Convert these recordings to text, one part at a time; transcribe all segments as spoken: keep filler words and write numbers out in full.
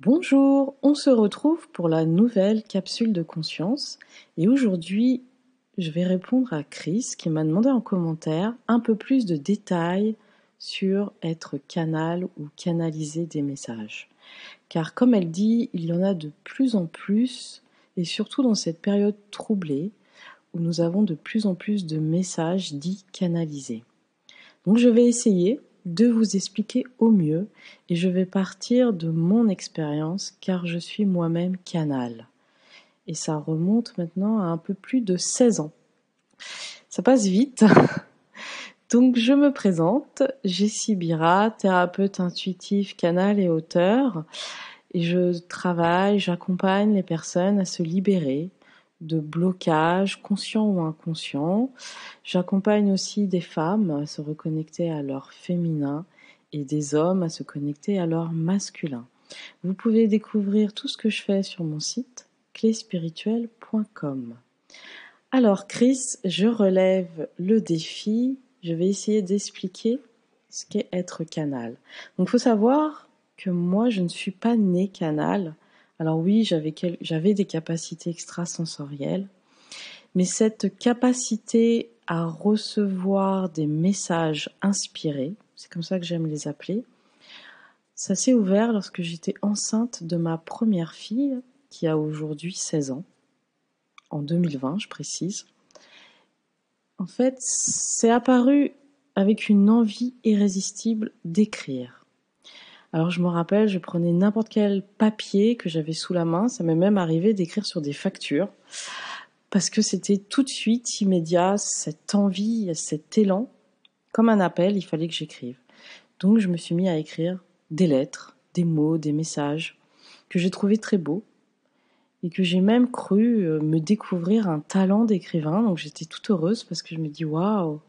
Bonjour, on se retrouve pour la nouvelle capsule de conscience et aujourd'hui je vais répondre à Chris qui m'a demandé en commentaire un peu plus de détails sur être canal ou canaliser des messages. Car comme elle dit, il y en a de plus en plus et surtout dans cette période troublée où nous avons de plus en plus de messages dits canalisés. Donc je vais essayer de vous expliquer au mieux et je vais partir de mon expérience car je suis moi-même canal. Et ça remonte maintenant à un peu plus de seize ans. Ça passe vite. Donc je me présente, Jessy Birat, thérapeute intuitive, canal et auteur. Et je travaille, j'accompagne les personnes à se libérer de blocages conscients ou inconscients. J'accompagne aussi des femmes à se reconnecter à leur féminin et des hommes à se connecter à leur masculin. Vous pouvez découvrir tout ce que je fais sur mon site clés spirituelles point com. Alors Chris, je relève le défi. Je vais essayer d'expliquer ce qu'est être canal. Donc il faut savoir que moi, je ne suis pas née canal. Alors oui, j'avais quel... j'avais des capacités extrasensorielles, mais cette capacité à recevoir des messages inspirés, c'est comme ça que j'aime les appeler, ça s'est ouvert lorsque j'étais enceinte de ma première fille, qui a aujourd'hui seize ans, en deux mille vingt, je précise. En fait, c'est apparu avec une envie irrésistible d'écrire. Alors je me rappelle, je prenais n'importe quel papier que j'avais sous la main, ça m'est même arrivé d'écrire sur des factures, parce que c'était tout de suite immédiat, cette envie, cet élan, comme un appel, il fallait que j'écrive. Donc je me suis mis à écrire des lettres, des mots, des messages, que j'ai trouvé très beaux, et que j'ai même cru me découvrir un talent d'écrivain, donc j'étais toute heureuse, parce que je me dis « Waouh,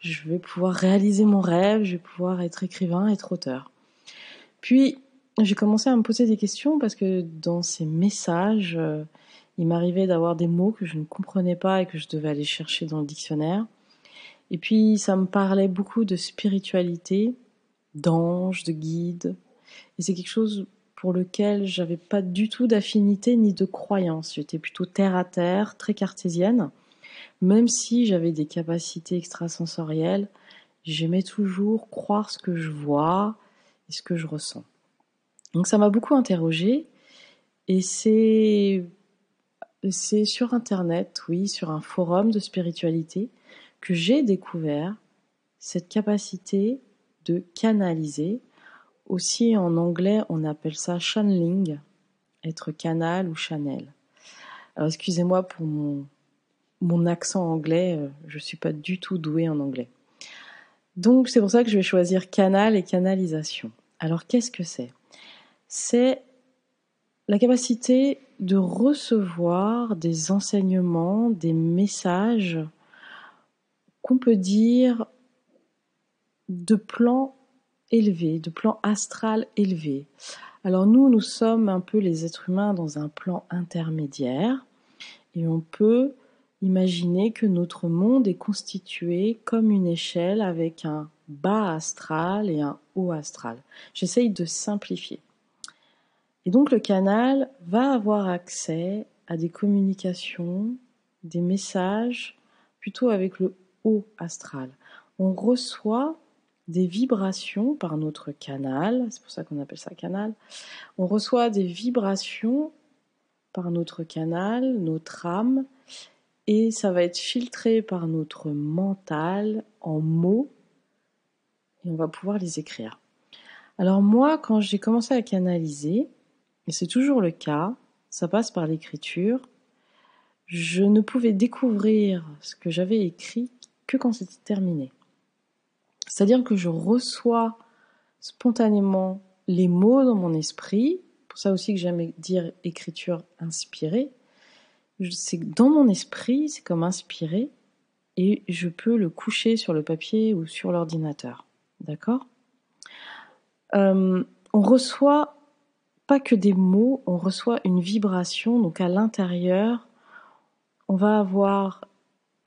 je vais pouvoir réaliser mon rêve, je vais pouvoir être écrivain, être auteur ». Puis, j'ai commencé à me poser des questions parce que dans ces messages, euh, il m'arrivait d'avoir des mots que je ne comprenais pas et que je devais aller chercher dans le dictionnaire. Et puis, ça me parlait beaucoup de spiritualité, d'ange, de guide. Et c'est quelque chose pour lequel j'avais pas du tout d'affinité ni de croyance. J'étais plutôt terre à terre, très cartésienne. Même si j'avais des capacités extrasensorielles, j'aimais toujours croire ce que je vois, et ce que je ressens. Donc ça m'a beaucoup interrogée, et c'est, c'est sur Internet, oui, sur un forum de spiritualité, que j'ai découvert cette capacité de canaliser. Aussi en anglais, on appelle ça channeling, être canal ou channel. Alors excusez-moi pour mon, mon accent anglais, je ne suis pas du tout douée en anglais. Donc c'est pour ça que je vais choisir canal et canalisation. Alors qu'est-ce que c'est ? C'est la capacité de recevoir des enseignements, des messages qu'on peut dire de plan élevé, de plan astral élevé. Alors nous, nous sommes un peu les êtres humains dans un plan intermédiaire et on peut imaginez que notre monde est constitué comme une échelle avec un bas astral et un haut astral. J'essaye de simplifier. Et donc le canal va avoir accès à des communications, des messages, plutôt avec le haut astral. On reçoit des vibrations par notre canal, c'est pour ça qu'on appelle ça canal. On reçoit des vibrations par notre canal, notre âme, et ça va être filtré par notre mental en mots, et on va pouvoir les écrire. Alors moi, quand j'ai commencé à canaliser, et c'est toujours le cas, ça passe par l'écriture, je ne pouvais découvrir ce que j'avais écrit que quand c'était terminé. C'est-à-dire que je reçois spontanément les mots dans mon esprit, c'est pour ça aussi que j'aime dire écriture inspirée. C'est dans mon esprit, c'est comme inspiré, et je peux le coucher sur le papier ou sur l'ordinateur, d'accord ? euh, On reçoit pas que des mots, on reçoit une vibration, donc à l'intérieur, on va avoir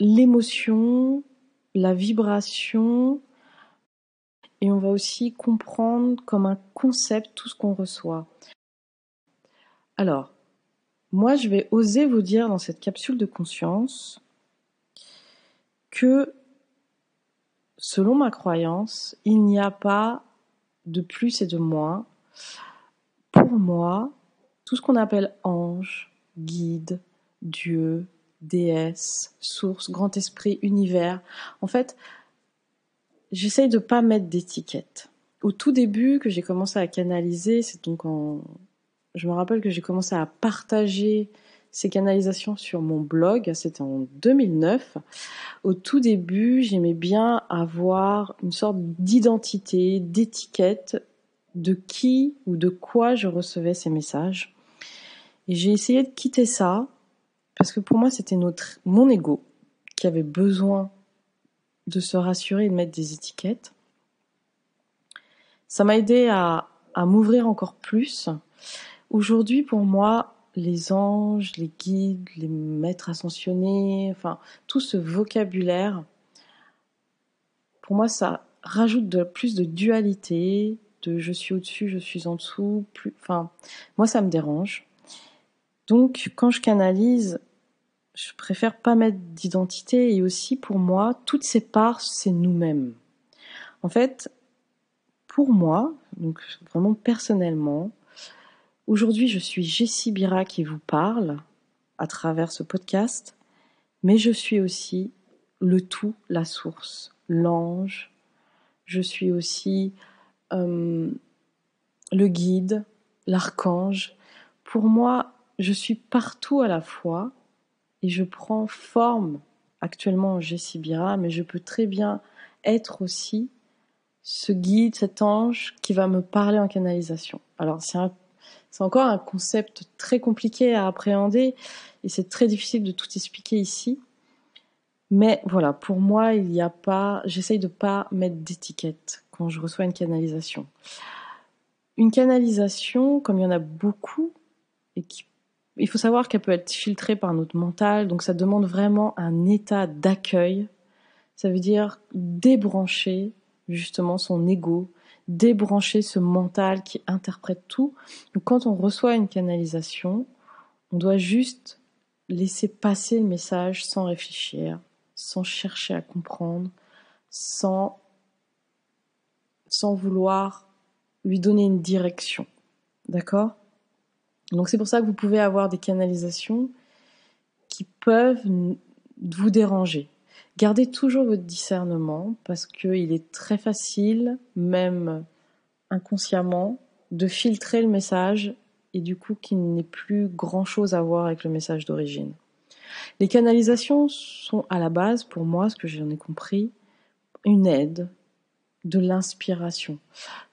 l'émotion, la vibration, et on va aussi comprendre comme un concept tout ce qu'on reçoit. Alors, moi je vais oser vous dire dans cette capsule de conscience que, selon ma croyance, il n'y a pas de plus et de moins. Pour moi, tout ce qu'on appelle ange, guide, Dieu, déesse, source, grand esprit, univers, en fait, j'essaye de ne pas mettre d'étiquette. Au tout début que j'ai commencé à canaliser, c'est donc en... je me rappelle que j'ai commencé à partager ces canalisations sur mon blog, c'était en deux mille neuf. Au tout début, j'aimais bien avoir une sorte d'identité, d'étiquette de qui ou de quoi je recevais ces messages. Et j'ai essayé de quitter ça, parce que pour moi, c'était notre, mon ego qui avait besoin de se rassurer et de mettre des étiquettes. Ça m'a aidé à, à m'ouvrir encore plus. Aujourd'hui, pour moi, les anges, les guides, les maîtres ascensionnés, enfin, tout ce vocabulaire, pour moi, ça rajoute de, plus de dualité, de je suis au-dessus, je suis en dessous, plus, enfin, moi, ça me dérange. Donc, quand je canalise, je préfère pas mettre d'identité, et aussi, pour moi, toutes ces parts, c'est nous-mêmes. En fait, pour moi, donc vraiment personnellement, aujourd'hui, je suis Jessy Birat qui vous parle à travers ce podcast, mais je suis aussi le tout, la source, l'ange. Je suis aussi euh, le guide, l'archange. Pour moi, je suis partout à la fois et je prends forme actuellement en Jessy Birat, mais je peux très bien être aussi ce guide, cet ange qui va me parler en canalisation. Alors, c'est un C'est encore un concept très compliqué à appréhender et c'est très difficile de tout expliquer ici. Mais voilà, pour moi, il n'y a pas, j'essaye de ne pas mettre d'étiquette quand je reçois une canalisation. Une canalisation, comme il y en a beaucoup, et qui, il faut savoir qu'elle peut être filtrée par notre mental, donc ça demande vraiment un état d'accueil. Ça veut dire débrancher justement son ego, débrancher ce mental qui interprète tout. Donc quand on reçoit une canalisation, on doit juste laisser passer le message sans réfléchir, sans chercher à comprendre, sans, sans vouloir lui donner une direction. D'accord ? Donc c'est pour ça que vous pouvez avoir des canalisations qui peuvent vous déranger. Gardez toujours votre discernement parce qu'il est très facile, même inconsciemment, de filtrer le message et du coup qu'il n'ait plus grand-chose à voir avec le message d'origine. Les canalisations sont à la base, pour moi, ce que j'en ai compris, une aide, de l'inspiration.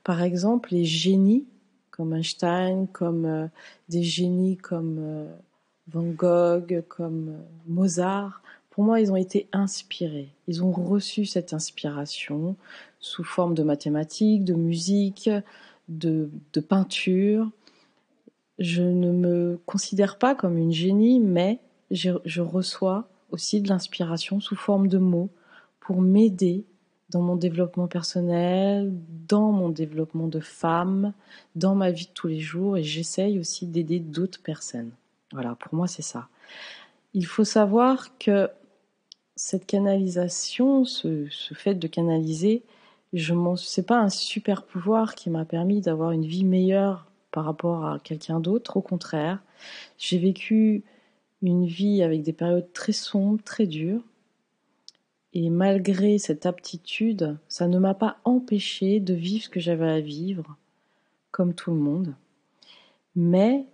Par exemple, les génies comme Einstein, comme euh, des génies comme euh, Van Gogh, comme euh, Mozart... Pour moi, ils ont été inspirés. Ils ont reçu cette inspiration sous forme de mathématiques, de musique, de, de peinture. Je ne me considère pas comme une génie, mais je, je reçois aussi de l'inspiration sous forme de mots pour m'aider dans mon développement personnel, dans mon développement de femme, dans ma vie de tous les jours. Et j'essaye aussi d'aider d'autres personnes. Voilà, pour moi, c'est ça. Il faut savoir que cette canalisation, ce, ce fait de canaliser, je m'en, c'est pas un super pouvoir qui m'a permis d'avoir une vie meilleure par rapport à quelqu'un d'autre. Au contraire, j'ai vécu une vie avec des périodes très sombres, très dures. Et malgré cette aptitude, ça ne m'a pas empêché de vivre ce que j'avais à vivre, comme tout le monde. Mais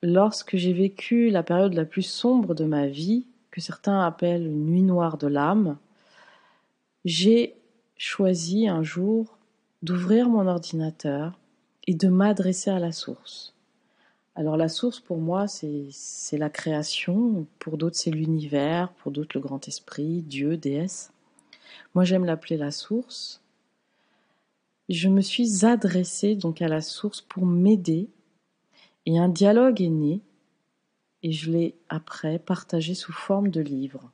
lorsque j'ai vécu la période la plus sombre de ma vie, que certains appellent une nuit noire de l'âme, j'ai choisi un jour d'ouvrir mon ordinateur et de m'adresser à la source. Alors la source pour moi c'est, c'est la création, pour d'autres c'est l'univers, pour d'autres le grand esprit, Dieu, déesse. Moi j'aime l'appeler la source. Je me suis adressée donc à la source pour m'aider et un dialogue est né. Et je l'ai après partagé sous forme de livre,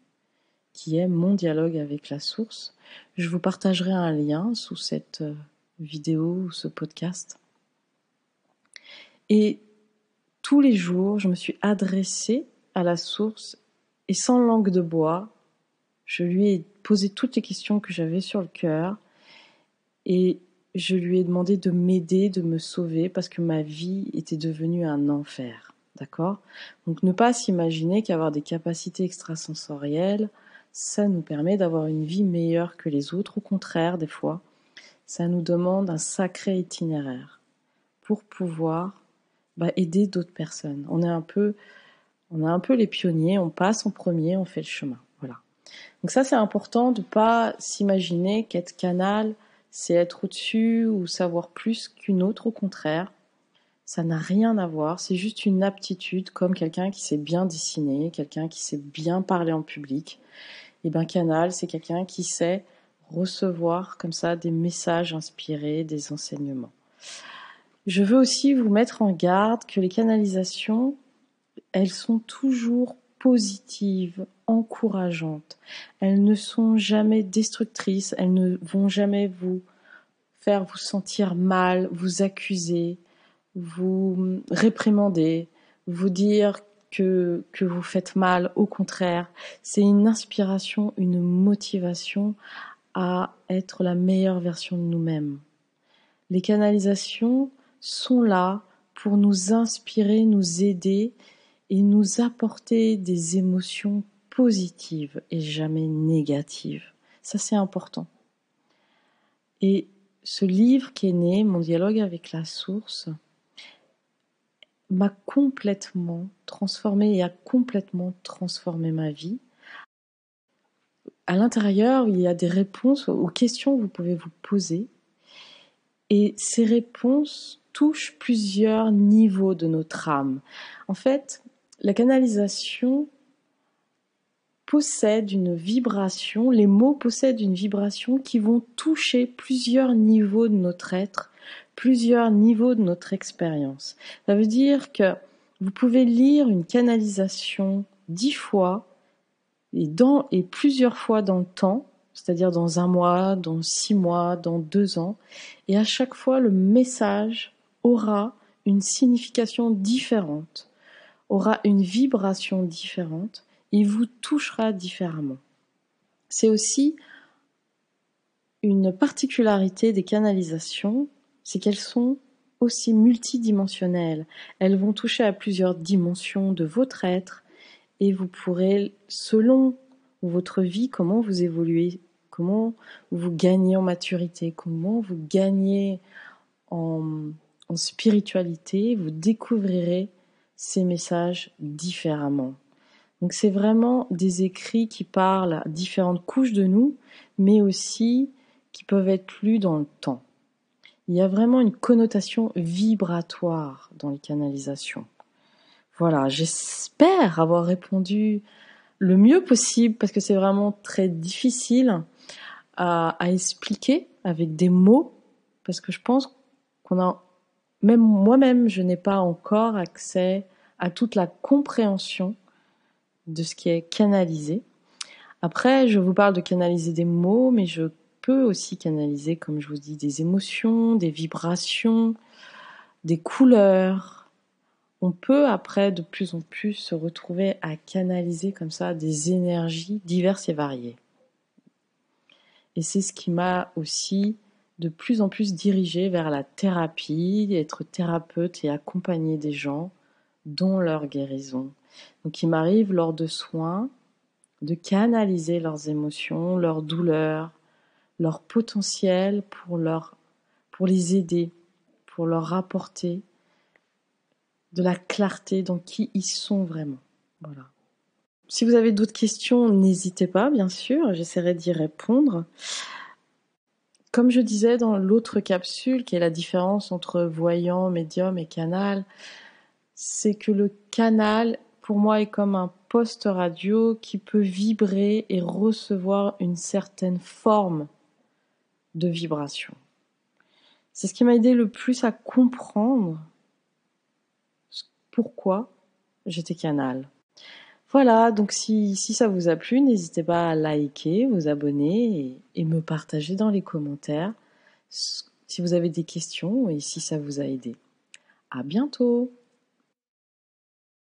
qui est Mon dialogue avec la source. Je vous partagerai un lien sous cette vidéo ou ce podcast. Et tous les jours, je me suis adressée à la source et sans langue de bois, je lui ai posé toutes les questions que j'avais sur le cœur et je lui ai demandé de m'aider, de me sauver parce que ma vie était devenue un enfer. D'accord ? Donc ne pas s'imaginer qu'avoir des capacités extrasensorielles, ça nous permet d'avoir une vie meilleure que les autres. Au contraire, des fois, ça nous demande un sacré itinéraire pour pouvoir bah, aider d'autres personnes. On est un peu, on est un peu les pionniers, on passe en premier, on fait le chemin. Voilà. Donc ça, c'est important de ne pas s'imaginer qu'être canal, c'est être au-dessus ou savoir plus qu'une autre. Au contraire, ça n'a rien à voir, c'est juste une aptitude, comme quelqu'un qui sait bien dessiner, quelqu'un qui sait bien parler en public. Et bien canal, c'est quelqu'un qui sait recevoir comme ça des messages inspirés, des enseignements. Je veux aussi vous mettre en garde que les canalisations, elles sont toujours positives, encourageantes. Elles ne sont jamais destructrices, elles ne vont jamais vous faire vous sentir mal, vous accuser, vous réprimander, vous dire que, que vous faites mal. Au contraire, c'est une inspiration, une motivation à être la meilleure version de nous-mêmes. Les canalisations sont là pour nous inspirer, nous aider et nous apporter des émotions positives et jamais négatives. Ça, c'est important. Et ce livre qui est né, Mon dialogue avec la source, m'a complètement transformée et a complètement transformé ma vie. À l'intérieur, il y a des réponses aux questions que vous pouvez vous poser. Et ces réponses touchent plusieurs niveaux de notre âme. En fait, la canalisation possède une vibration, les mots possèdent une vibration qui vont toucher plusieurs niveaux de notre être, plusieurs niveaux de notre expérience. Ça veut dire que vous pouvez lire une canalisation dix fois et, dans, et plusieurs fois dans le temps, c'est-à-dire dans un mois, dans six mois, dans deux ans, et à chaque fois le message aura une signification différente, aura une vibration différente, il vous touchera différemment. C'est aussi une particularité des canalisations, c'est qu'elles sont aussi multidimensionnelles. Elles vont toucher à plusieurs dimensions de votre être et vous pourrez, selon votre vie, comment vous évoluez, comment vous gagnez en maturité, comment vous gagnez en, en spiritualité, vous découvrirez ces messages différemment. Donc c'est vraiment des écrits qui parlent à différentes couches de nous, mais aussi qui peuvent être lus dans le temps. Il y a vraiment une connotation vibratoire dans les canalisations. Voilà, j'espère avoir répondu le mieux possible, parce que c'est vraiment très difficile à, à expliquer avec des mots, parce que je pense qu'on a, même moi-même, je n'ai pas encore accès à toute la compréhension de ce qui est canalisé. Après, je vous parle de canaliser des mots, mais je peut aussi canaliser, comme je vous dis, des émotions, des vibrations, des couleurs. On peut après de plus en plus se retrouver à canaliser comme ça des énergies diverses et variées. Et c'est ce qui m'a aussi de plus en plus dirigée vers la thérapie, être thérapeute et accompagner des gens dans leur guérison. Donc il m'arrive lors de soins de canaliser leurs émotions, leurs douleurs, leur potentiel pour, leur, pour les aider, pour leur apporter de la clarté dans qui ils sont vraiment. Voilà. Si vous avez d'autres questions, n'hésitez pas, bien sûr, j'essaierai d'y répondre. Comme je disais dans l'autre capsule, qui est la différence entre voyant, médium et canal, c'est que le canal, pour moi, est comme un poste radio qui peut vibrer et recevoir une certaine forme de vibration. C'est ce qui m'a aidé le plus à comprendre pourquoi j'étais canal. Voilà, donc si, si ça vous a plu, n'hésitez pas à liker, vous abonner et, et me partager dans les commentaires si vous avez des questions et si ça vous a aidé. À bientôt!